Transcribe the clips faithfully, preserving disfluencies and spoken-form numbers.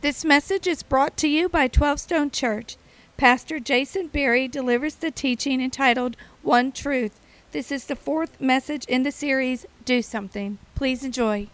This message is brought to you by Twelve Stone Church. Pastor Jason Berry delivers the teaching entitled One Truth. This is the fourth message in the series, Do Something. Please enjoy.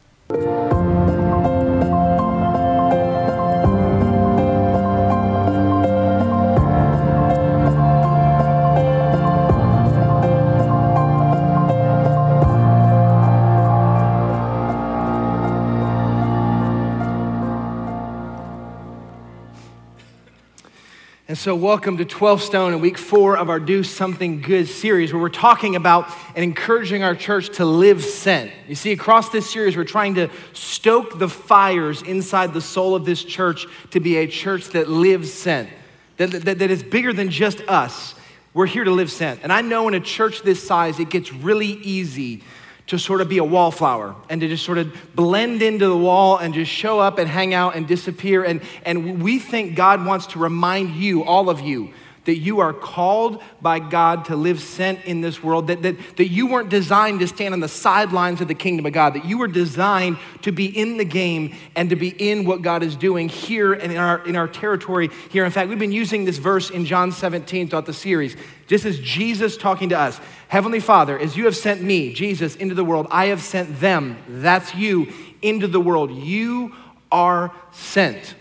And so welcome to Twelve Stone and week four of our Do Something Good series, where we're talking about and encouraging our church to live sent. You see, across this series, we're trying to stoke the fires inside the soul of this church to be a church that lives sent, that, that, that is bigger than just us. We're here to live sent. And I know in a church this size, it gets really easy to sort of be a wallflower and to just sort of blend into the wall and just show up and hang out and disappear. And, and we think God wants to remind you, all of you, that you are called by God to live sent in this world, that, that, that you weren't designed to stand on the sidelines of the kingdom of God, that you were designed to be in the game and to be in what God is doing here and in our, in our territory here. In fact, we've been using this verse in John seventeen throughout the series. This is Jesus talking to us. Heavenly Father, as you have sent me, Jesus, into the world, I have sent them, that's you, into the world. You are sent.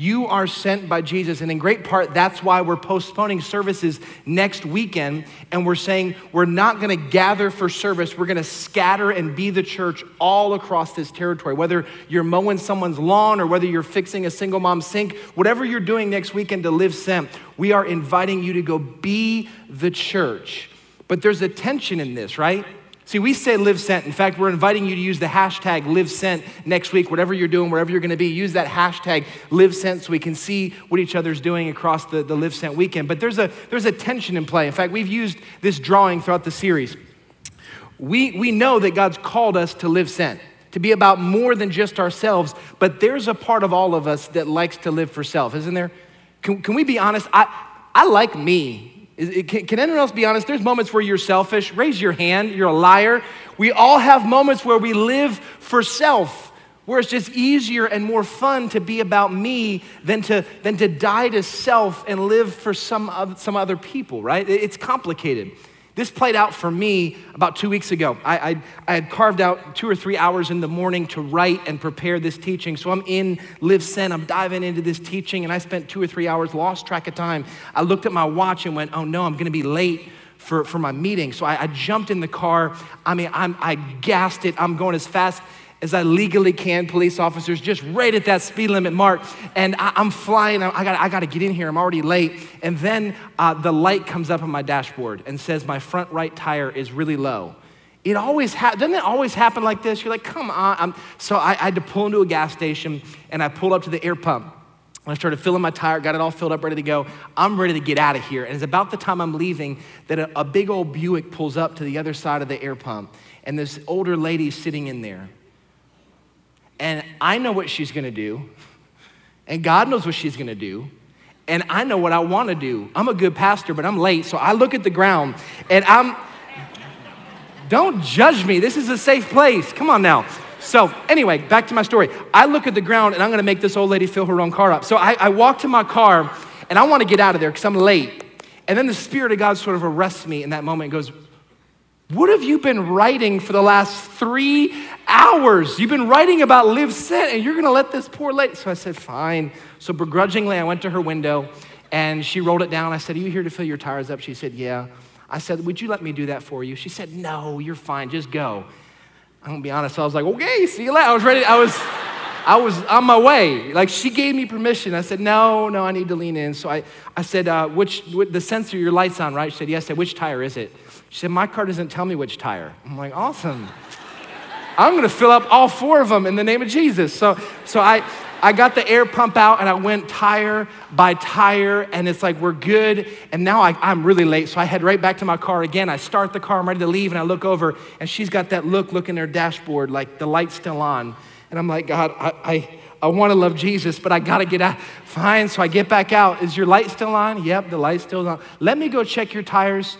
You are sent by Jesus, and in great part, that's why we're postponing services next weekend, and we're saying we're not gonna gather for service, we're gonna scatter and be the church all across this territory, whether you're mowing someone's lawn or whether you're fixing a single mom's sink, whatever you're doing next weekend to live sent, we are inviting you to go be the church. But there's a tension in this, right? See, we say live sent. In fact, we're inviting you to use the hashtag live sent next week, whatever you're doing, wherever you're gonna be, use that hashtag live sent so we can see what each other's doing across the, the live sent weekend. But there's a there's a tension in play. In fact, we've used this drawing throughout the series. We, we know that God's called us to live sent, to be about more than just ourselves, but there's a part of all of us that likes to live for self, isn't there? Can, can we be honest? I I like me. Can, can anyone else be honest? There's moments where you're selfish. Raise your hand, you're a liar. We all have moments where we live for self, where it's just easier and more fun to be about me than to than to die to self and live for some, of, some other people, right? It's complicated. This played out for me about two weeks ago. I, I, I had carved out two or three hours in the morning to write and prepare this teaching. So I'm in Live Sent, I'm diving into this teaching, and I spent two or three hours, lost track of time. I looked at my watch and went, oh no, I'm gonna be late for, for my meeting. So I, I jumped in the car. I mean, I'm, I gassed it. I'm going as fast as I legally can, police officers, just right at that speed limit mark. And I, I'm flying, I, I, gotta, I gotta get in here, I'm already late. And then uh, the light comes up on my dashboard and says my front right tire is really low. It always, ha- doesn't it always happen like this? You're like, come on. I'm, so I, I had to pull into a gas station and I pulled up to the air pump. I started filling my tire, got it all filled up, ready to go. I'm ready to get out of here. And it's about the time I'm leaving that a, a big old Buick pulls up to the other side of the air pump. And this older lady's sitting in there. And I know what she's gonna do, and God knows what she's gonna do, and I know what I wanna do. I'm a good pastor, but I'm late, so I look at the ground, and I'm, don't judge me, this is a safe place, come on now. So anyway, back to my story. I look at the ground, and I'm gonna make this old lady fill her own car up. So I, I walk to my car, and I wanna get out of there, because I'm late. And then the Spirit of God sort of arrests me in that moment and goes, what have you been writing for the last three hours? You've been writing about live sent and you're gonna let this poor lady. So I said, fine. So begrudgingly, I went to her window and she rolled it down. I said, are you here to fill your tires up? She said, yeah. I said, would you let me do that for you? She said, no, you're fine, just go. I'm gonna be honest, I was like, okay, see you later. I was ready, I was, I was on my way. Like she gave me permission. I said, no, no, I need to lean in. So I, I said, uh, which, the sensor, your light's on, right? She said, yes. I said, which tire is it? She said, my car doesn't tell me which tire. I'm like, awesome. I'm gonna fill up all four of them in the name of Jesus. So so I, I got the air pump out and I went tire by tire and it's like, we're good. And now I, I'm really late. So I head right back to my car again. I start the car, I'm ready to leave and I look over and she's got that look, look in her dashboard, like the light's still on. And I'm like, God, I, I, I wanna love Jesus, but I gotta get out. Fine, so I get back out. Is your light still on? Yep, the light's still on. Let me go check your tires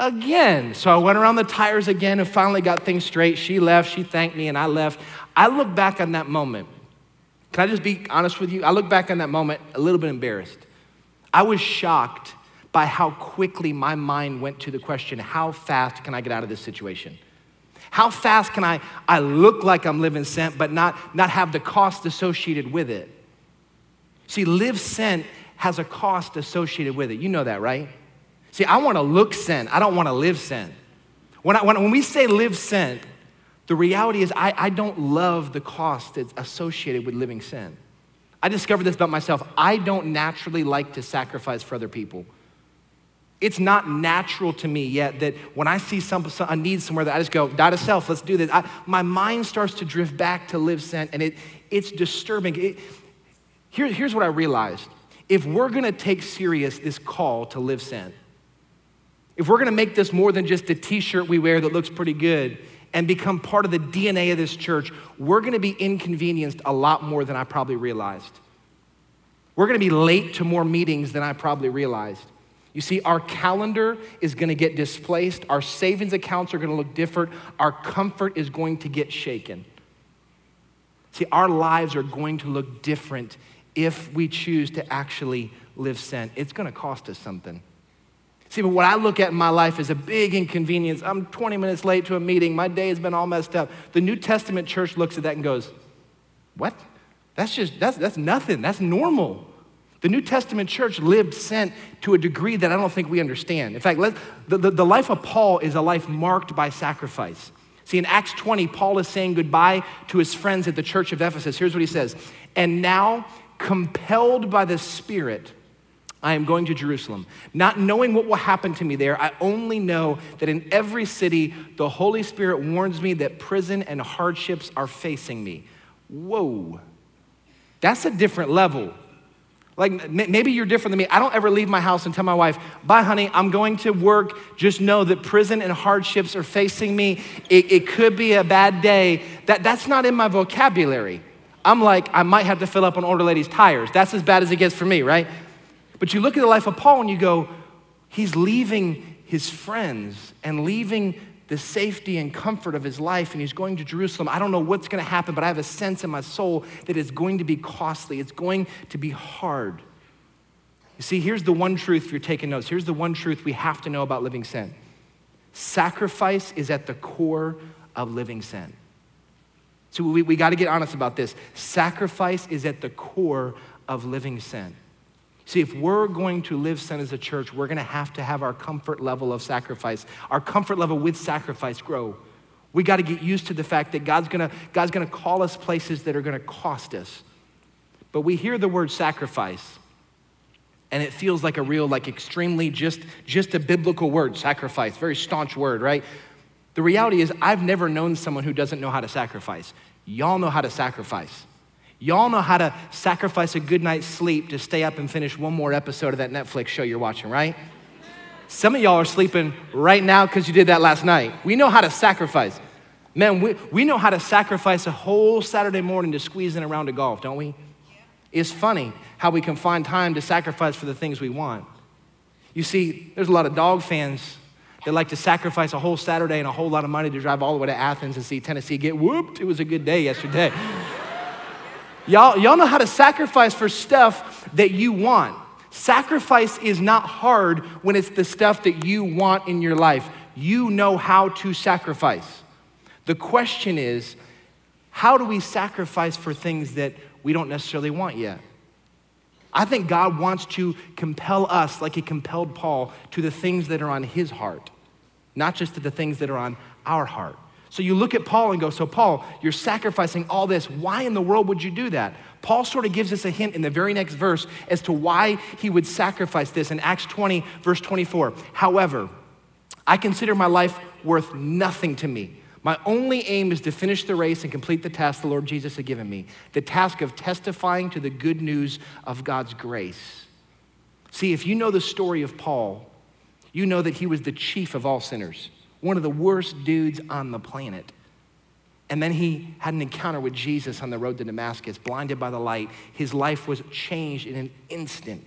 again. So I went around the tires again and finally got things straight. She left, she thanked me, and I left. I look back on that moment Can I just be honest with you? I look back on that moment a little bit embarrassed. I was shocked by how quickly my mind went to the question, how fast can I get out of this situation? How fast can I, I look like I'm living sent, but not, not have the cost associated with it? See, live sent has a cost associated with it. You know that, right? See, I wanna look sent. I don't wanna live sent. When, I, when, when we say live sent, the reality is I, I don't love the cost that's associated with living sin. I discovered this about myself. I don't naturally like to sacrifice for other people. It's not natural to me yet that when I see some, some a need somewhere that I just go, die to self, let's do this. I, my mind starts to drift back to live sin, and it it's disturbing. It, here, here's what I realized. If we're gonna take serious this call to live sin, if we're gonna make this more than just a t-shirt we wear that looks pretty good, and become part of the D N A of this church, we're gonna be inconvenienced a lot more than I probably realized. We're gonna be late to more meetings than I probably realized. You see, our calendar is gonna get displaced, our savings accounts are gonna look different, our comfort is going to get shaken. See, our lives are going to look different if we choose to actually live sin. It's gonna cost us something. See, but what I look at in my life is a big inconvenience. I'm twenty minutes late to a meeting. My day has been all messed up. The New Testament church looks at that and goes, what? That's just, that's that's nothing. That's normal. The New Testament church lived sent to a degree that I don't think we understand. In fact, let, the, the, the life of Paul is a life marked by sacrifice. See, in Acts twenty, Paul is saying goodbye to his friends at the church of Ephesus. Here's what he says. And now, compelled by the Spirit, I am going to Jerusalem, not knowing what will happen to me there. I only know that in every city, the Holy Spirit warns me that prison and hardships are facing me. Whoa, that's a different level. Like, maybe you're different than me. I don't ever leave my house and tell my wife, bye, honey, I'm going to work. Just know that prison and hardships are facing me. It, it could be a bad day. That, that's not in my vocabulary. I'm like, I might have to fill up an older lady's tires. That's as bad as it gets for me, right? But you look at the life of Paul and you go, he's leaving his friends and leaving the safety and comfort of his life, and he's going to Jerusalem. I don't know what's gonna happen, but I have a sense in my soul that it's going to be costly. It's going to be hard. You see, here's the one truth, if you're taking notes, here's the one truth we have to know about living sin. Sacrifice is at the core of living sin. So we, we gotta get honest about this. Sacrifice is at the core of living sin. See, if we're going to live sin as a church, we're gonna have to have our comfort level of sacrifice, our comfort level with sacrifice grow. We gotta get used to the fact that God's gonna, God's gonna call us places that are gonna cost us. But we hear the word sacrifice, and it feels like a real, like extremely just, just a biblical word, sacrifice, very staunch word, right? The reality is I've never known someone who doesn't know how to sacrifice. Y'all know how to sacrifice. Y'all know how to sacrifice a good night's sleep to stay up and finish one more episode of that Netflix show you're watching, right? Some of y'all are sleeping right now because you did that last night. We know how to sacrifice. Man, we, we know how to sacrifice a whole Saturday morning to squeeze in a round of golf, don't we? Yeah. It's funny how we can find time to sacrifice for the things we want. You see, there's a lot of dog fans that like to sacrifice a whole Saturday and a whole lot of money to drive all the way to Athens and see Tennessee get whooped. It was a good day yesterday. Y'all, y'all know how to sacrifice for stuff that you want. Sacrifice is not hard when it's the stuff that you want in your life. You know how to sacrifice. The question is, how do we sacrifice for things that we don't necessarily want yet? I think God wants to compel us, like he compelled Paul, to the things that are on his heart, not just to the things that are on our heart. So you look at Paul and go, so Paul, you're sacrificing all this. Why in the world would you do that? Paul sort of gives us a hint in the very next verse as to why he would sacrifice this in Acts twenty, verse twenty-four. However, I consider my life worth nothing to me. My only aim is to finish the race and complete the task the Lord Jesus had given me, the task of testifying to the good news of God's grace. See, if you know the story of Paul, you know that he was the chief of all sinners, one of the worst dudes on the planet. And then he had an encounter with Jesus on the road to Damascus, blinded by the light. His life was changed in an instant.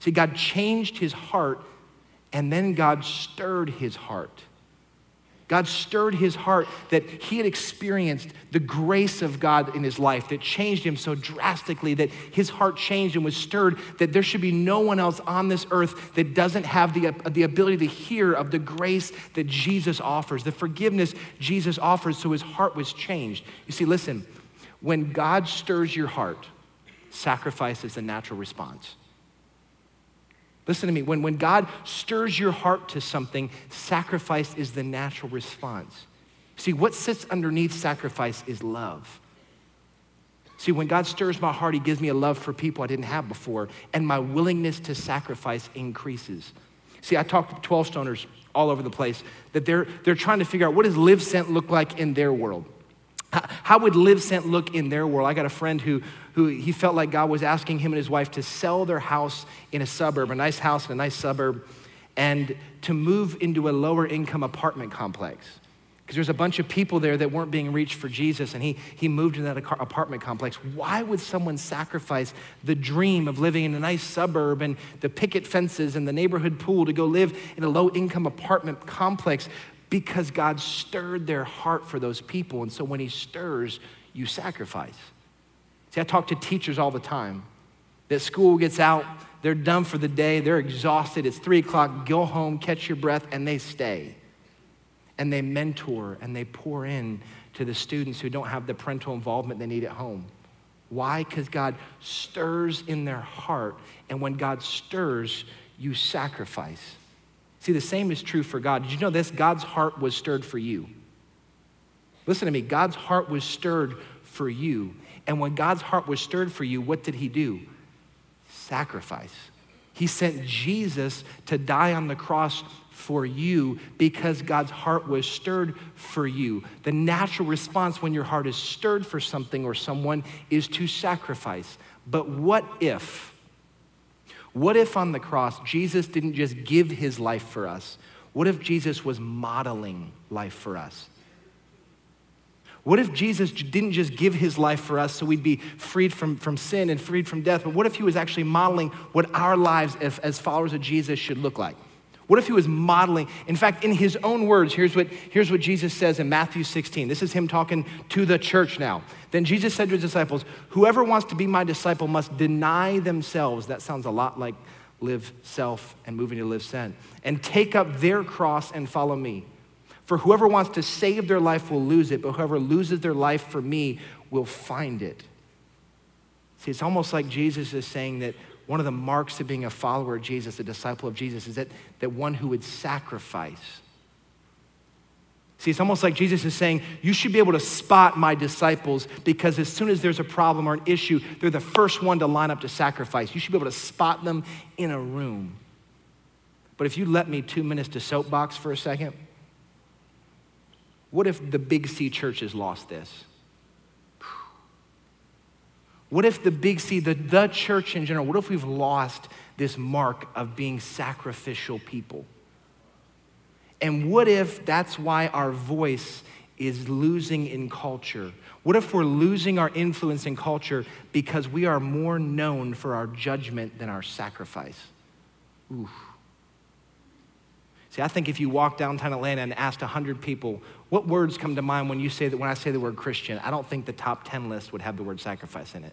See, God changed his heart, and then God stirred his heart. God stirred his heart that he had experienced the grace of God in his life that changed him so drastically that his heart changed and was stirred that there should be no one else on this earth that doesn't have the, the ability to hear of the grace that Jesus offers, the forgiveness Jesus offers, so his heart was changed. You see, listen, when God stirs your heart, sacrifice is the natural response. Listen to me, when, when God stirs your heart to something, sacrifice is the natural response. See, what sits underneath sacrifice is love. See, when God stirs my heart, he gives me a love for people I didn't have before, and my willingness to sacrifice increases. See, I talk to twelve stoners all over the place that they're, they're trying to figure out, what does live sent look like in their world? How would live sent look in their world? I got a friend who, who he felt like God was asking him and his wife to sell their house in a suburb, a nice house in a nice suburb, and to move into a lower income apartment complex. Because there's a bunch of people there that weren't being reached for Jesus, and he, he moved into that apartment complex. Why would someone sacrifice the dream of living in a nice suburb and the picket fences and the neighborhood pool to go live in a low income apartment complex? Because God stirred their heart for those people. And so when he stirs, you sacrifice. See, I talk to teachers all the time that school gets out, they're done for the day, they're exhausted, it's three o'clock, go home, catch your breath, and they stay. And they mentor and they pour in to the students who don't have the parental involvement they need at home. Why? Because God stirs in their heart. And when God stirs, you sacrifice. See, the same is true for God. Did you know this? God's heart was stirred for you. Listen to me. God's heart was stirred for you. And when God's heart was stirred for you, what did he do? Sacrifice. He sent Jesus to die on the cross for you because God's heart was stirred for you. The natural response when your heart is stirred for something or someone is to sacrifice. But what if? What if on the cross, Jesus didn't just give his life for us? What if Jesus was modeling life for us? What if Jesus didn't just give his life for us so we'd be freed from, from sin and freed from death, but what if he was actually modeling what our lives as, as followers of Jesus should look like? What if he was modeling? In fact, in his own words, here's what, here's what Jesus says in Matthew sixteen. This is him talking to the church now. Then Jesus said to his disciples, whoever wants to be my disciple must deny themselves. That sounds a lot like live self and moving to live sent. And take up their cross and follow me. For whoever wants to save their life will lose it, but whoever loses their life for me will find it. See, it's almost like Jesus is saying that one of the marks of being a follower of Jesus, a disciple of Jesus, is that, that one who would sacrifice. See, it's almost like Jesus is saying, you should be able to spot my disciples because as soon as there's a problem or an issue, they're the first one to line up to sacrifice. You should be able to spot them in a room. But if you let me two minutes to soapbox for a second, what if the Big C church has lost this? What if the Big C, the, the church in general, what if we've lost this mark of being sacrificial people? And what if that's why our voice is losing in culture? What if we're losing our influence in culture because we are more known for our judgment than our sacrifice? Oof. See, I think if you walk downtown Atlanta and asked one hundred people, what words come to mind when you say that? When I say the word Christian, I don't think the top ten list would have the word sacrifice in it.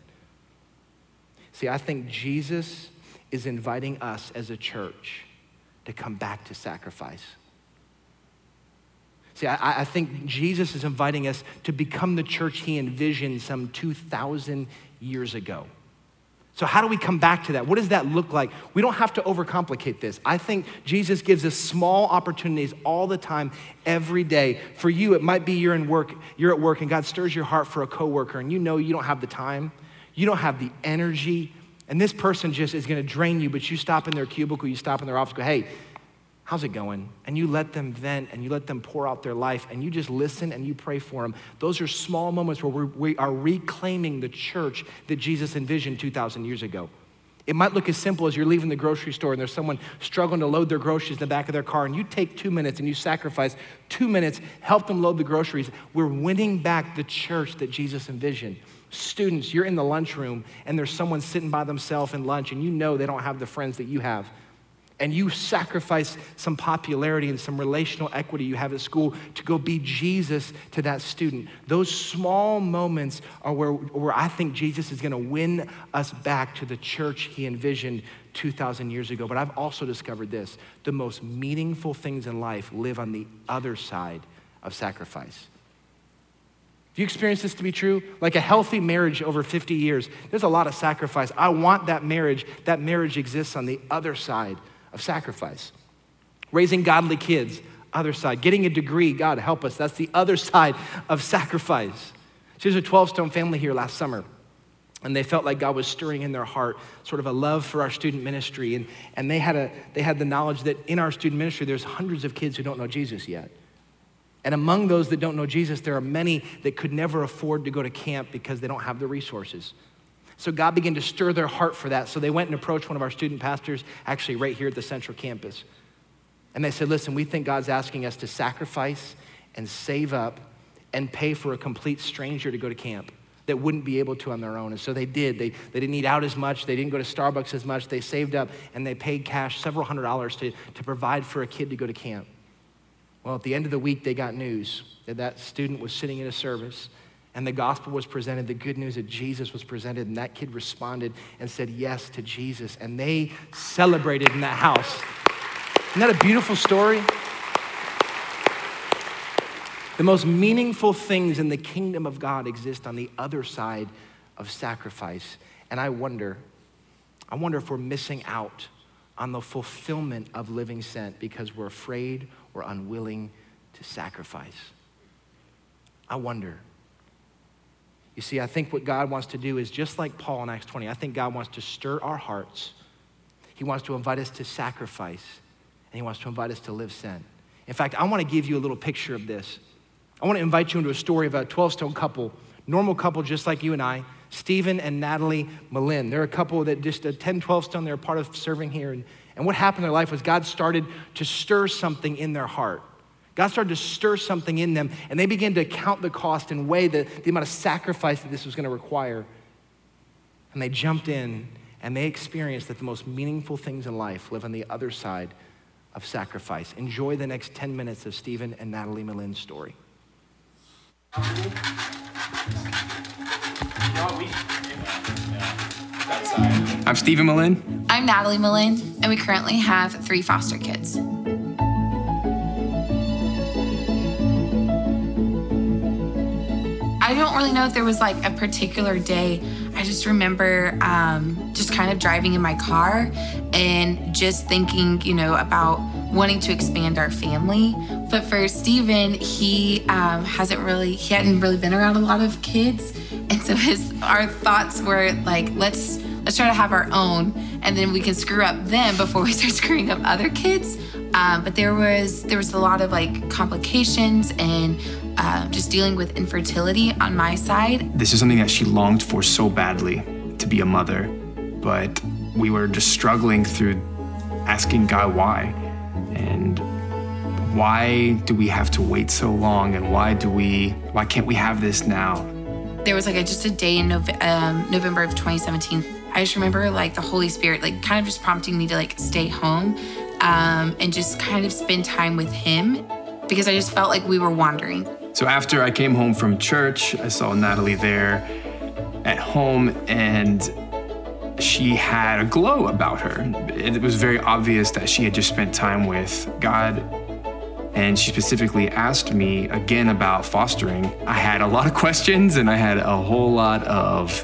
See, I think Jesus is inviting us as a church to come back to sacrifice. See, I, I think Jesus is inviting us to become the church he envisioned some two thousand years ago. So how do we come back to that? What does that look like? We don't have to overcomplicate this. I think Jesus gives us small opportunities all the time, every day. For you, it might be you're in work, you're at work and God stirs your heart for a coworker and you know you don't have the time, you don't have the energy, and this person just is gonna drain you, but you stop in their cubicle, you stop in their office, go, hey, how's it going? And you let them vent and you let them pour out their life and you just listen and you pray for them. Those are small moments where we're, we are reclaiming the church that Jesus envisioned two thousand years ago. It might look as simple as you're leaving the grocery store and there's someone struggling to load their groceries in the back of their car and you take two minutes and you sacrifice two minutes, help them load the groceries. We're winning back the church that Jesus envisioned. Students, you're in the lunchroom and there's someone sitting by themselves in lunch and you know they don't have the friends that you have. and you sacrifice some popularity and some relational equity you have at school to go be Jesus to that student. Those small moments are where, where I think Jesus is gonna win us back to the church he envisioned two thousand years ago. But I've also discovered this: the most meaningful things in life live on the other side of sacrifice. Do you experience this to be true? Like a healthy marriage over fifty years, there's a lot of sacrifice. I want that marriage. That marriage exists on the other side of sacrifice. Raising godly kids, other side. Getting a degree, God help us, that's the other side of sacrifice. So there's a Twelve Stone family here last summer, and they felt like God was stirring in their heart sort of a love for our student ministry, and, and they had a they had the knowledge that in our student ministry, there's hundreds of kids who don't know Jesus yet. And among those that don't know Jesus, there are many that could never afford to go to camp because they don't have the resources. So God began to stir their heart for that. So they went and approached one of our student pastors, actually right here at the central campus. And they said, listen, we think God's asking us to sacrifice and save up and pay for a complete stranger to go to camp that wouldn't be able to on their own. And so they did. They, they didn't eat out as much. They didn't go to Starbucks as much. They saved up and they paid cash, several hundred dollars to, to provide for a kid to go to camp. Well, at the end of the week, they got news that that student was sitting in a service and the gospel was presented, the good news of Jesus was presented, and that kid responded and said yes to Jesus, and they celebrated in that house. Isn't that a beautiful story? The most meaningful things in the kingdom of God exist on the other side of sacrifice, and I wonder, I wonder if we're missing out on the fulfillment of living sent because we're afraid or unwilling to sacrifice. I wonder. You see, I think what God wants to do is just like Paul in Acts twenty, I think God wants to stir our hearts. He wants to invite us to sacrifice, and he wants to invite us to live sent. In fact, I wanna give you a little picture of this. I wanna invite you into a story about a twelve-stone couple, normal couple just like you and I, Stephen and Natalie Malin. They're a couple that just ten, twelve stone, they're part of serving here. And, and what happened in their life was God started to stir something in their heart. God started to stir something in them, and they began to count the cost and weigh the, the amount of sacrifice that this was gonna require. And they jumped in, and they experienced that the most meaningful things in life live on the other side of sacrifice. Enjoy the next ten minutes of Stephen and Natalie Malin's story. I'm Stephen Malin. I'm Natalie Malin, and we currently have three foster kids. I don't really know if there was like a particular day. I just remember um, just kind of driving in my car and just thinking, you know, about wanting to expand our family. But for Stephen, he um, hasn't really, he hadn't really been around a lot of kids. And so his, our thoughts were like, let's let's try to have our own, and then we can screw up them before we start screwing up other kids. Um, but there was there was a lot of like complications and uh, just dealing with infertility on my side. This is something that she longed for so badly, to be a mother, but we were just struggling through asking God why. And why do we have to wait so long? And why do we, why can't we have this now? There was like a, just a day in Nove- um, November of twenty seventeen. I just remember like the Holy Spirit, like kind of just prompting me to like stay home um, and just kind of spend time with him, because I just felt like we were wandering. So after I came home from church, I saw Natalie there at home, and she had a glow about her. It was very obvious that she had just spent time with God. And she specifically asked me again about fostering. I had a lot of questions and I had a whole lot of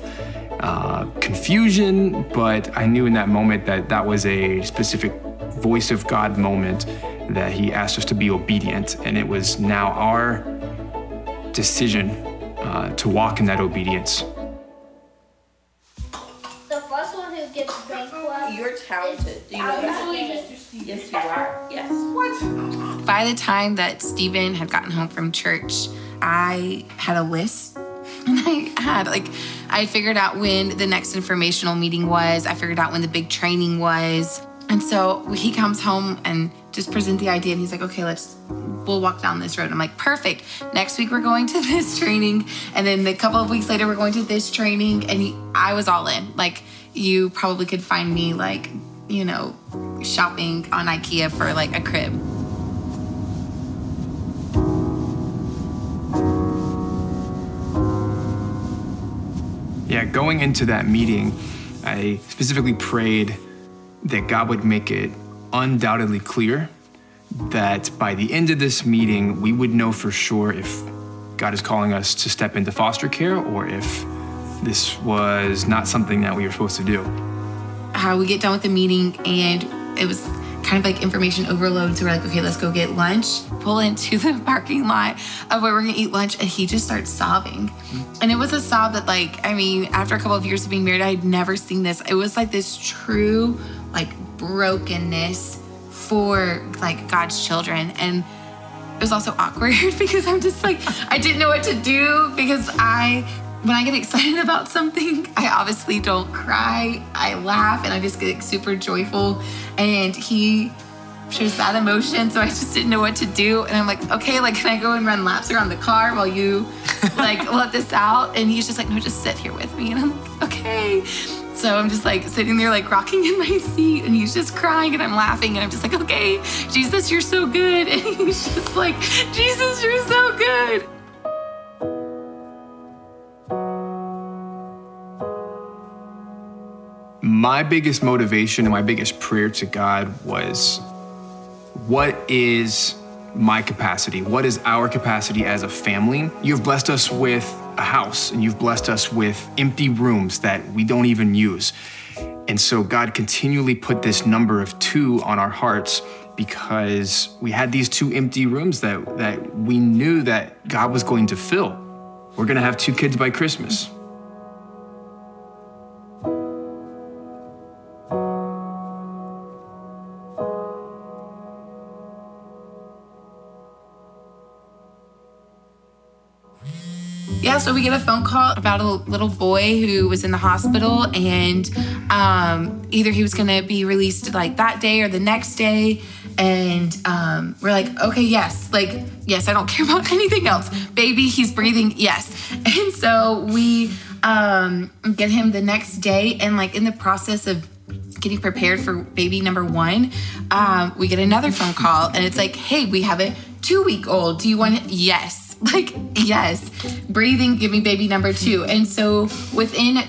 uh, confusion, but I knew in that moment that that was a specific voice of God moment, that he asked us to be obedient. And it was now our decision uh, to walk in that obedience. You're talented. Do you know that? Yes, you are. Yes. What? By the time that Stephen had gotten home from church, I had a list. And I had, like, I figured out when the next informational meeting was. I figured out when the big training was. And so he comes home and just presents the idea. And he's like, okay, let's, we'll walk down this road. And I'm like, perfect. Next week, we're going to this training. And then a couple of weeks later, we're going to this training. And he, I was all in. Like, you probably could find me like you know, shopping on IKEA for like a crib. Yeah, going into that meeting, I specifically prayed that God would make it undoubtedly clear that by the end of this meeting, we would know for sure if God is calling us to step into foster care or if this was not something that we were supposed to do. How we get done with the meeting, and it was kind of like information overload, so we're like, okay, let's go get lunch. Pull into the parking lot of where we're gonna eat lunch, and he just starts sobbing. And it was a sob that, like, I mean, after a couple of years of being married, I had never seen this. It was like this true, like, brokenness for, like, God's children. And it was also awkward because I'm just like, I didn't know what to do, because I, when I get excited about something, I obviously don't cry. I laugh, and I just get super joyful. And he shows that emotion, so I just didn't know what to do. And I'm like, okay, like, can I go and run laps around the car while you, like, let this out? And he's just like, no, just sit here with me. And I'm like, okay. So I'm just, like, sitting there, like, rocking in my seat, and he's just crying, and I'm laughing, and I'm just like, okay, Jesus, you're so good. And he's just like, Jesus, you're so good. My biggest motivation and my biggest prayer to God was, what is my capacity? What is our capacity as a family? You've blessed us with a house, and you've blessed us with empty rooms that we don't even use. And so God continually put this number of two on our hearts because we had these two empty rooms that, that we knew that God was going to fill. We're gonna have two kids by Christmas. Yeah, so we get a phone call about a little boy who was in the hospital, and um, either he was going to be released like that day or the next day. And um, we're like, okay, yes, like, yes, I don't care about anything else. Baby, he's breathing, yes. And so we um, get him the next day, and like in the process of getting prepared for baby number one, um, we get another phone call, and it's like, hey, we have a two-week-old. Do you want it? Yes. Like, yes, breathing, give me baby number two. And so within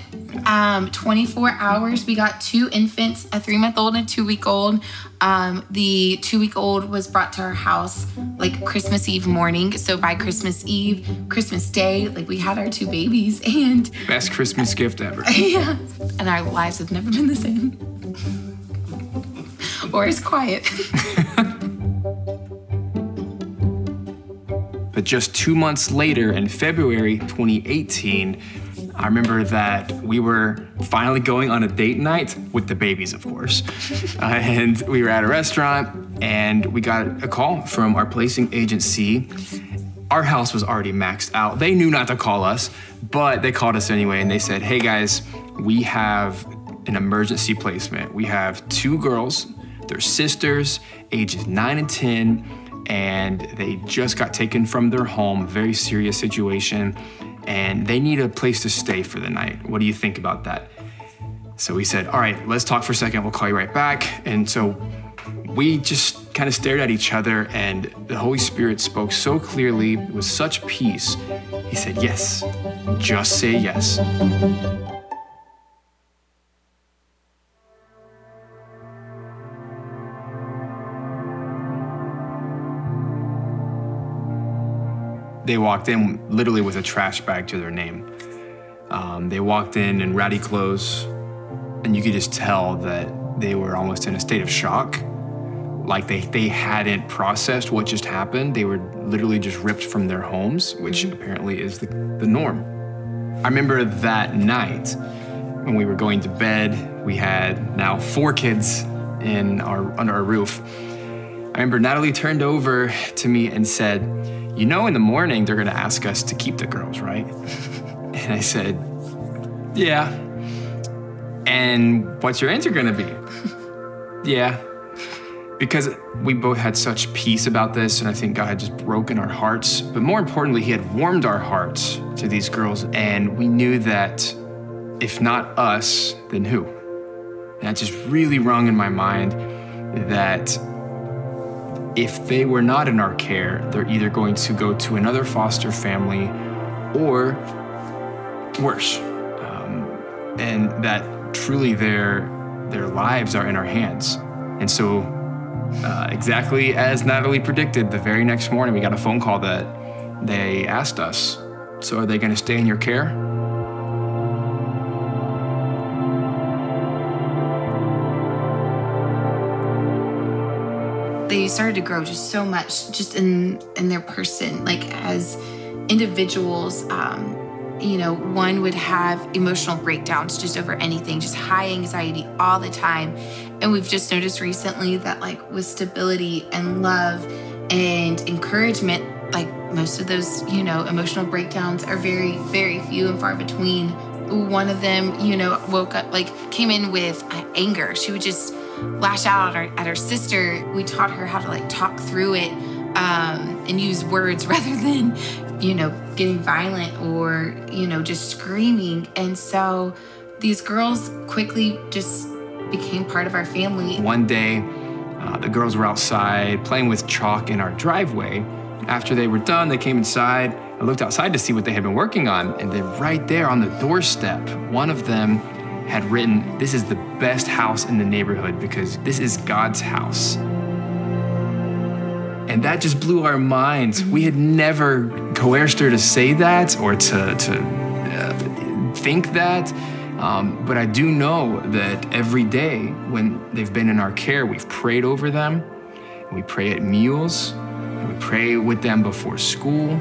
um, twenty-four hours, we got two infants, a three-month-old and a two-week-old. Um, the two-week-old was brought to our house like Christmas Eve morning. So by Christmas Eve, Christmas Day, like we had our two babies. And best Christmas gift ever. Yeah. And our lives have never been the same. Or as quiet. But just two months later, in February twenty eighteen, I remember that we were finally going on a date night with the babies, of course. Uh, and we were at a restaurant, and we got a call from our placing agency. Our house was already maxed out. They knew not to call us, but they called us anyway, and they said, hey guys, we have an emergency placement. We have two girls, they're sisters, ages nine and ten. And they just got taken from their home, very serious situation, and they need a place to stay for the night. What do you think about that? So we said, all right, let's talk for a second, we'll call you right back. And so we just kind of stared at each other, and the Holy Spirit spoke so clearly with such peace. He said, yes, just say yes. They walked in literally with a trash bag to their name. Um, they walked in in ratty clothes, and you could just tell that they were almost in a state of shock. Like they, they hadn't processed what just happened. They were literally just ripped from their homes, which apparently is the, the norm. I remember that night when we were going to bed, we had now four kids in our under our roof. I remember Natalie turned over to me and said, you know, in the morning, they're gonna ask us to keep the girls, right? And I said, yeah. And what's your answer gonna be? Yeah. Because we both had such peace about this, and I think God had just broken our hearts. But more importantly, he had warmed our hearts to these girls, and we knew that if not us, then who? And it's just really rung in my mind that if they were not in our care, they're either going to go to another foster family or worse. Um, and that truly their their lives are in our hands. And so uh, exactly as Natalie predicted, the very next morning we got a phone call that they asked us, so are they going to stay in your care? They started to grow just so much just in, in their person, like as individuals, um, you know, one would have emotional breakdowns just over anything, just high anxiety all the time. And we've just noticed recently that like with stability and love and encouragement, like most of those, you know, emotional breakdowns are very, very few and far between. One of them, you know, woke up, like came in with anger. She would just lash out at her, at her sister. We taught her how to like talk through it um, and use words rather than, you know, getting violent or, you know, just screaming. And so these girls quickly just became part of our family. One day, uh, the girls were outside playing with chalk in our driveway. After they were done, they came inside. I looked outside to see what they had been working on. And then right there on the doorstep, one of them had written, "This is the best house in the neighborhood because this is God's house." And that just blew our minds. We had never coerced her to say that or to, to uh, think that. Um, but I do know that every day when they've been in our care, we've prayed over them. And we pray at meals. And we pray with them before school.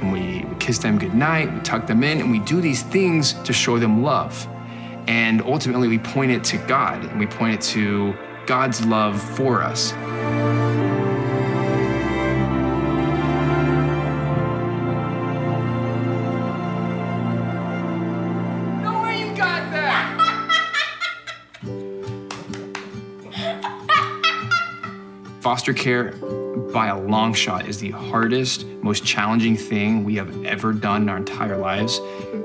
And we, we kiss them goodnight. We tuck them in. And we do these things to show them love. And ultimately, we point it to God, and we point it to God's love for us. Know where you got that? Foster care, by a long shot, is the hardest, most challenging thing we have ever done in our entire lives,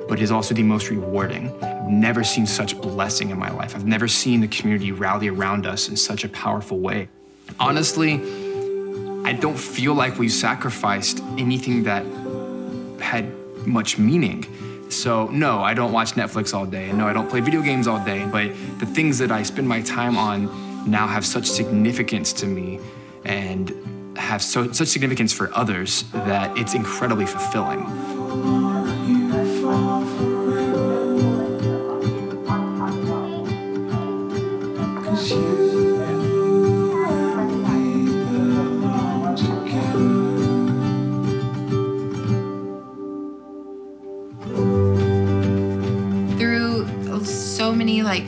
but it is also the most rewarding. Never seen such blessing in my life. I've never seen the community rally around us in such a powerful way. Honestly, I don't feel like we've sacrificed anything that had much meaning. So no, I don't watch Netflix all day, and no, I don't play video games all day, but the things that I spend my time on now have such significance to me and have so, such significance for others that it's incredibly fulfilling. Like,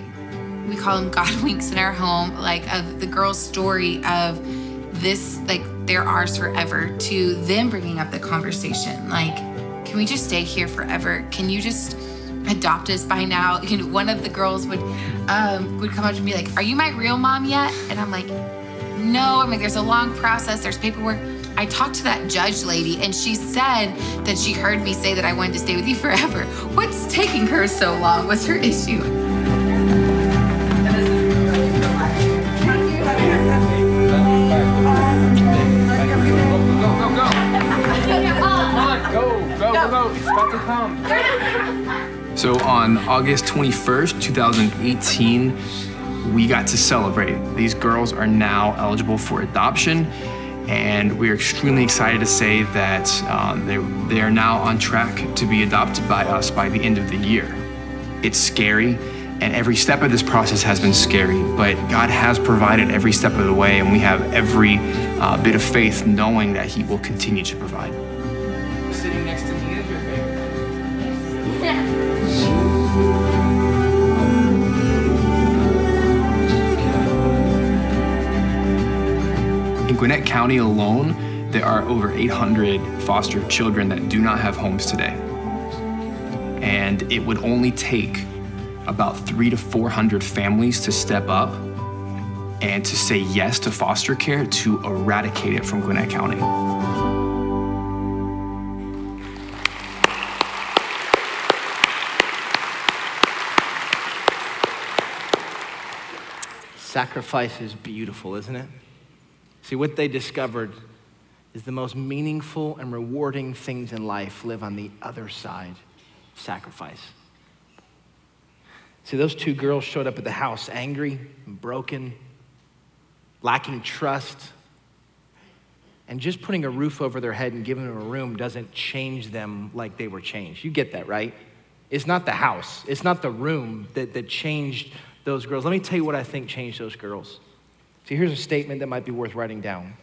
we call them God winks in our home, like of the girl's story of this, like they're ours forever, to them bringing up the conversation. Like, can we just stay here forever? Can you just adopt us by now? You know, one of the girls would um, would come up to me like, are you my real mom yet? And I'm like, no. I'm like, there's a long process. There's paperwork. I talked to that judge lady, and she said that she heard me say that I wanted to stay with you forever. What's taking her so long? What's her issue? So on August twenty-first, twenty eighteen, we got to celebrate. These girls are now eligible for adoption, and we're extremely excited to say that um, they, they are now on track to be adopted by us by the end of the year. It's scary, and every step of this process has been scary, but God has provided every step of the way, and we have every uh, bit of faith knowing that He will continue to provide. Sitting next to me is your favorite. Yeah. In Gwinnett County alone, there are over eight hundred foster children that do not have homes today. And it would only take about three to four hundred families to step up and to say yes to foster care to eradicate it from Gwinnett County. Sacrifice is beautiful, isn't it? See, what they discovered is the most meaningful and rewarding things in life live on the other side of sacrifice. See, those two girls showed up at the house angry and broken, lacking trust, and just putting a roof over their head and giving them a room doesn't change them like they were changed. You get that, right? It's not the house. It's not the room that, that changed those girls. Let me tell you what I think changed those girls. See, here's a statement that might be worth writing down.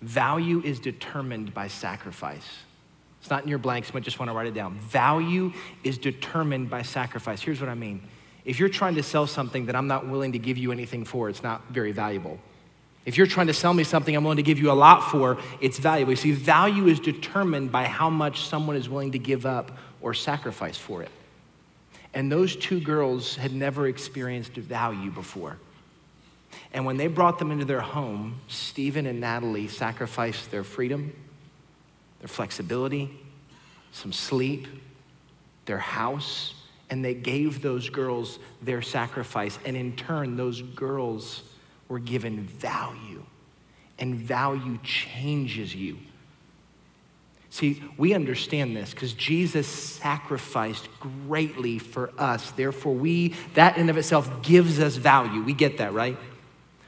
Value is determined by sacrifice. It's not in your blanks, but just want to write it down. Value is determined by sacrifice. Here's what I mean. If you're trying to sell something that I'm not willing to give you anything for, it's not very valuable. If you're trying to sell me something I'm willing to give you a lot for, it's valuable. You see, value is determined by how much someone is willing to give up or sacrifice for it. And those two girls had never experienced value before. And when they brought them into their home, Stephen and Natalie sacrificed their freedom, their flexibility, some sleep, their house, and they gave those girls their sacrifice. And in turn, those girls were given value, and value changes you. See, we understand this because Jesus sacrificed greatly for us. Therefore, we, that in and of itself gives us value. We get that, right?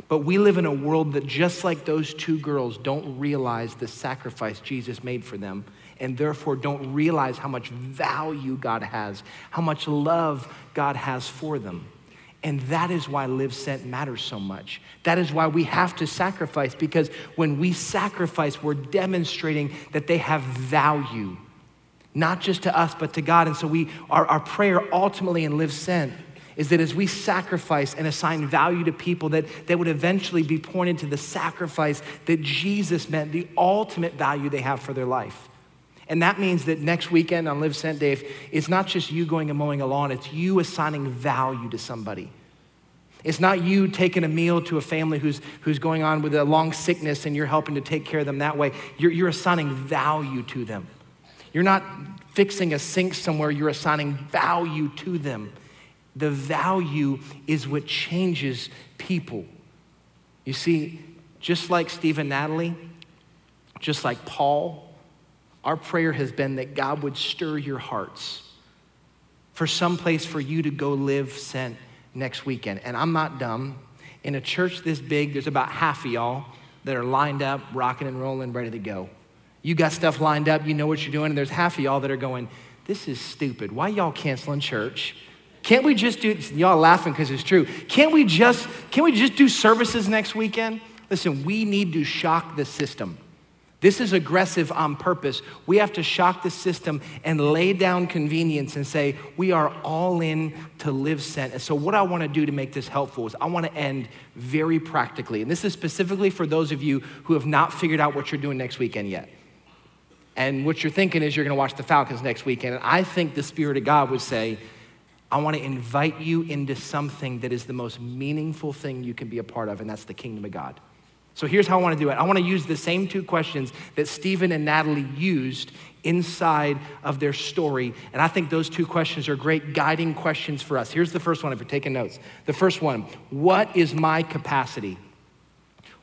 But we live in a world that just like those two girls don't realize the sacrifice Jesus made for them, and therefore don't realize how much value God has, how much love God has for them. And that is why Live Sent matters so much. That is why we have to sacrifice, because when we sacrifice, we're demonstrating that they have value, not just to us, but to God. And so we, our, our prayer ultimately in Live Sent is that as we sacrifice and assign value to people, that they would eventually be pointed to the sacrifice that Jesus meant, the ultimate value they have for their life. And that means that next weekend on Live Sent Day, it's not just you going and mowing a lawn, it's you assigning value to somebody. It's not you taking a meal to a family who's who's going on with a long sickness and you're helping to take care of them that way. You're, you're assigning value to them. You're not fixing a sink somewhere, you're assigning value to them. The value is what changes people. You see, just like Steve and Natalie, just like Paul, our prayer has been that God would stir your hearts for some place for you to go Live Sent next weekend. And I'm not dumb. In a church this big, there's about half of y'all that are lined up, rocking and rolling, ready to go. You got stuff lined up, you know what you're doing, and there's half of y'all that are going, this is stupid. Why y'all canceling church? Can't we just do, y'all laughing because it's true. Can't we just, can't we just do services next weekend? Listen, we need to shock the system. This is aggressive on purpose. We have to shock the system and lay down convenience and say, we are all in to Live Sent. And so what I wanna do to make this helpful is I wanna end very practically. And this is specifically for those of you who have not figured out what you're doing next weekend yet. And what you're thinking is you're gonna watch the Falcons next weekend. And I think the Spirit of God would say, I wanna invite you into something that is the most meaningful thing you can be a part of, and that's the kingdom of God. So here's how I wanna do it. I wanna use the same two questions that Stephen and Natalie used inside of their story. And I think those two questions are great guiding questions for us. Here's the first one if you're taking notes. The first one, what is my capacity?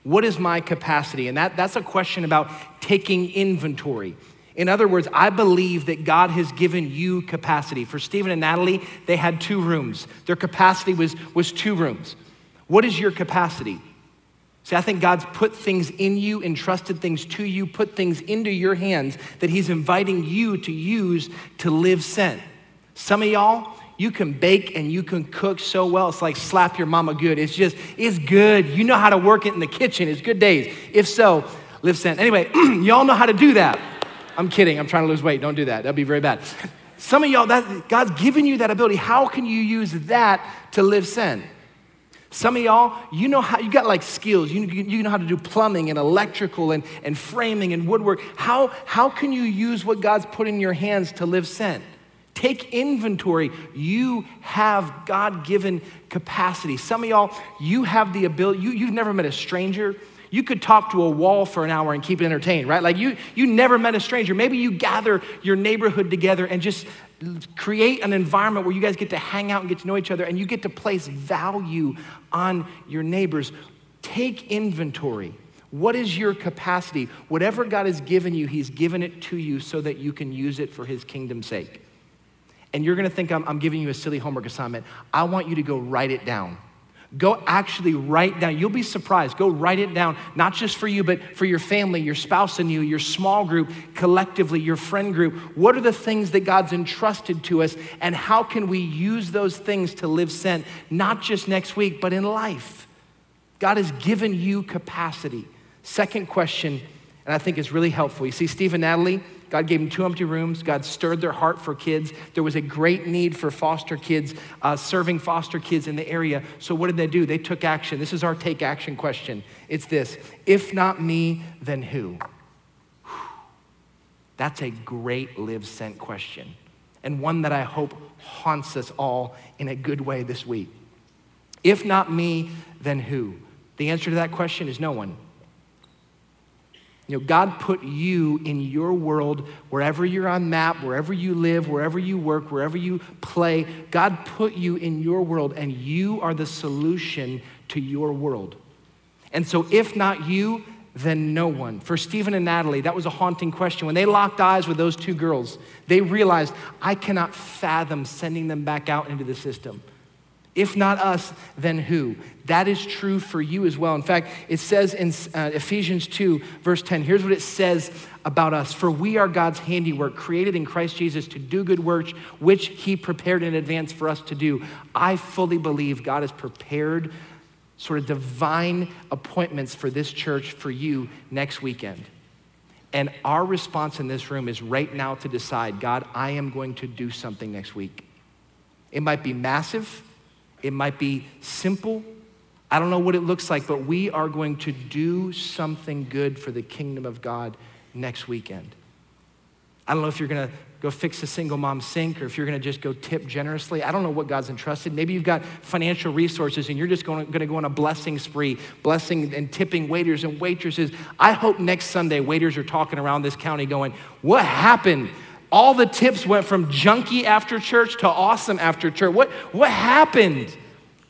What is my capacity? And that, that's a question about taking inventory. In other words, I believe that God has given you capacity. For Stephen and Natalie, they had two rooms. Their capacity was, was two rooms. What is your capacity? See, I think God's put things in you, entrusted things to you, put things into your hands that he's inviting you to use to Live Sent. Some of y'all, you can bake and you can cook so well. It's like slap your mama good. It's just, it's good. You know how to work it in the kitchen. It's good days. If so, Live Sent. Anyway, y'all know how to do that. I'm kidding. I'm trying to lose weight. Don't do that. That'd be very bad. Some of y'all, that, God's given you that ability. How can you use that to Live Sent? Some of y'all, you know how, you got like skills. You, you know how to do plumbing and electrical and, and framing and woodwork. How, how can you use what God's put in your hands to Live Sent? Take inventory. You have God-given capacity. Some of y'all, you have the ability, you, you've never met a stranger. You could talk to a wall for an hour and keep it entertained, right? Like you, you never met a stranger. Maybe you gather your neighborhood together and just create an environment where you guys get to hang out and get to know each other, and you get to place value on your neighbors. Take inventory. What is your capacity? Whatever God has given you, he's given it to you so that you can use it for his kingdom's sake. And you're gonna think I'm, I'm giving you a silly homework assignment. I want you to go write it down. Go actually write down. You'll be surprised. Go write it down, not just for you, but for your family, your spouse and you, your small group, collectively, your friend group. What are the things that God's entrusted to us, and how can we use those things to live sent, not just next week, but in life? God has given you capacity. Second question, and I think it's really helpful. You see, Steve and Natalie, God gave them two empty rooms. God stirred their heart for kids. There was a great need for foster kids, uh, serving foster kids in the area. So what did they do? They took action. This is our take action question. It's this: if not me, then who? Whew. That's a great live sent question, and one that I hope haunts us all in a good way this week. If not me, then who? The answer to that question is no one. You know, God put you in your world, wherever you're on map, wherever you live, wherever you work, wherever you play. God put you in your world, and you are the solution to your world. And so if not you, then no one. For Stephen and Natalie, that was a haunting question. When they locked eyes with those two girls, they realized, I cannot fathom sending them back out into the system. If not us, then who? That is true for you as well. In fact, it says in uh, Ephesians two, verse ten, here's what it says about us. For we are God's handiwork, created in Christ Jesus to do good works, which he prepared in advance for us to do. I fully believe God has prepared sort of divine appointments for this church for you next weekend. And our response in this room is right now to decide, God, I am going to do something next week. It might be massive. It might be simple. I don't know what it looks like, but we are going to do something good for the kingdom of God next weekend. I don't know if you're gonna go fix a single mom's sink, or if you're gonna just go tip generously. I don't know what God's entrusted. Maybe you've got financial resources and you're just gonna, gonna go on a blessing spree, blessing and tipping waiters and waitresses. I hope next Sunday waiters are talking around this county going, what happened? All the tips went from junky after church to awesome after church. What what happened?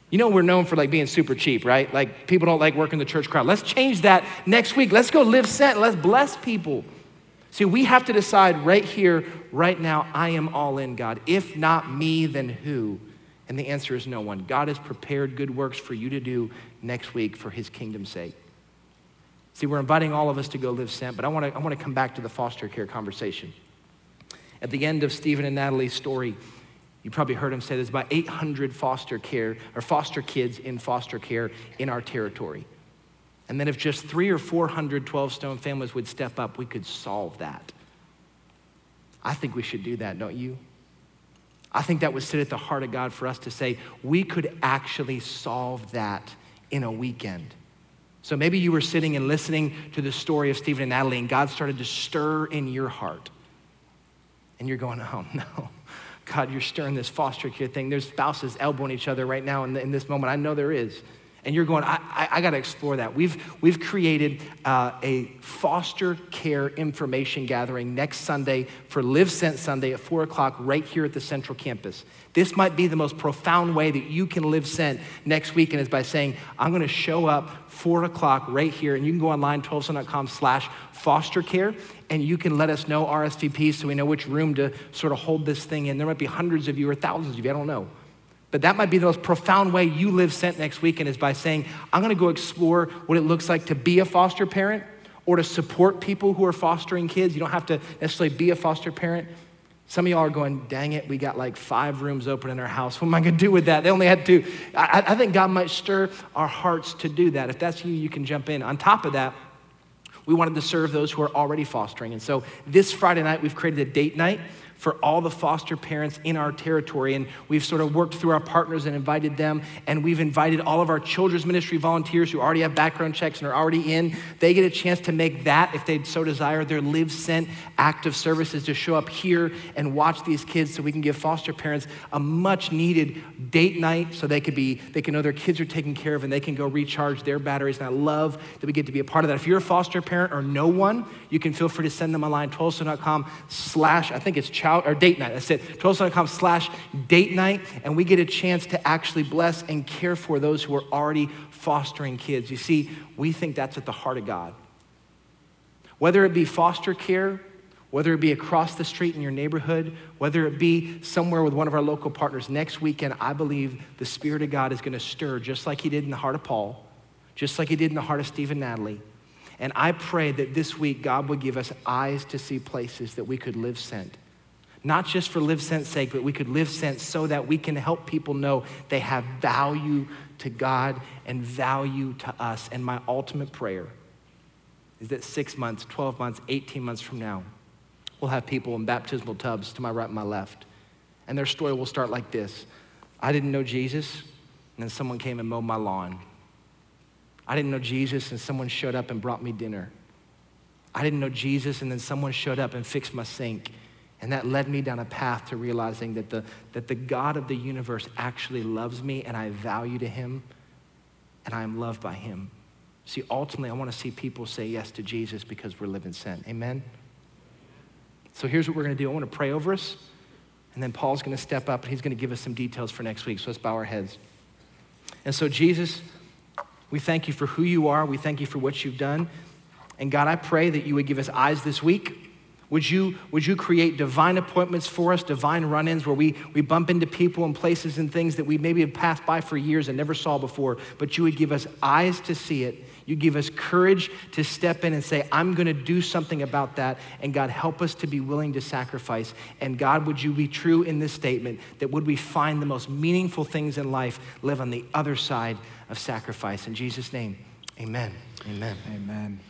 You know, we're known for like being super cheap, right? Like people don't like working the church crowd. Let's change that next week. Let's go live sent. Let's bless people. See, we have to decide right here, right now, I am all in, God. If not me, then who? And the answer is no one. God has prepared good works for you to do next week for his kingdom's sake. See, we're inviting all of us to go live sent, but I wanna, I wanna come back to the foster care conversation. At the end of Stephen and Natalie's story, you probably heard him say there's about eight hundred foster care or foster kids in foster care in our territory. And then if just three or four hundred twelve stone families would step up, we could solve that. I think we should do that, don't you? I think that would sit at the heart of God for us to say, we could actually solve that in a weekend. So maybe you were sitting and listening to the story of Stephen and Natalie, and God started to stir in your heart. And you're going, oh no, God, you're stirring this foster care thing. There's spouses elbowing each other right now in, the, in this moment. I know there is. And you're going, I, I, I gotta explore that. We've, we've created uh, a foster care information gathering next Sunday for Live Sent Sunday at four o'clock right here at the Central Campus. This might be the most profound way that you can live sent next weekend, is by saying, I'm gonna show up four o'clock right here, and you can go online, twelve stone dot com slash foster care, and you can let us know R S V P so we know which room to sort of hold this thing in. There might be hundreds of you or thousands of you, I don't know. But that might be the most profound way you live sent next weekend, is by saying, I'm gonna go explore what it looks like to be a foster parent or to support people who are fostering kids. You don't have to necessarily be a foster parent. Some of y'all are going, dang it, we got like five rooms open in our house. What am I gonna do with that? They only had two. I, I think God might stir our hearts to do that. If that's you, you can jump in. On top of that, we wanted to serve those who are already fostering. And so this Friday night, we've created a date night for all the foster parents in our territory. And we've sort of worked through our partners and invited them. And we've invited all of our children's ministry volunteers who already have background checks and are already in. They get a chance to make that, if they so desire, their Live Sent active services, to show up here and watch these kids, so we can give foster parents a much needed date night, so they could be, they can know their kids are taken care of and they can go recharge their batteries. And I love that we get to be a part of that. If you're a foster parent or no one, you can feel free to send them online, twelve stone dot com slash, I think it's child cow or date night. That's it. twelve stone dot com slash date night, and we get a chance to actually bless and care for those who are already fostering kids. You see, we think that's at the heart of God. Whether it be foster care, whether it be across the street in your neighborhood, whether it be somewhere with one of our local partners next weekend, I believe the Spirit of God is gonna stir just like he did in the heart of Paul, just like he did in the heart of Stephen Natalie. And I pray that this week God would give us eyes to see places that we could live sent. Not just for live sent's sake, but we could live sent so that we can help people know they have value to God and value to us. And my ultimate prayer is that six months, twelve months, eighteen months from now, we'll have people in baptismal tubs to my right and my left. And their story will start like this. I didn't know Jesus, and then someone came and mowed my lawn. I didn't know Jesus, and someone showed up and brought me dinner. I didn't know Jesus, and then someone showed up and fixed my sink. And that led me down a path to realizing that the, that the God of the universe actually loves me, and I value to him, and I am loved by him. See, ultimately, I wanna see people say yes to Jesus because we're living sent, amen? So here's what we're gonna do. I wanna pray over us, and then Paul's gonna step up and he's gonna give us some details for next week. So let's bow our heads. And so Jesus, we thank you for who you are. We thank you for what you've done. And God, I pray that you would give us eyes this week. Would you, would you create divine appointments for us, divine run-ins where we, we bump into people and places and things that we maybe have passed by for years and never saw before, but you would give us eyes to see it. You give us courage to step in and say, I'm gonna do something about that. And God, help us to be willing to sacrifice. And God, would you be true in this statement that would we find the most meaningful things in life live on the other side of sacrifice. In Jesus' name, amen. Amen. Amen.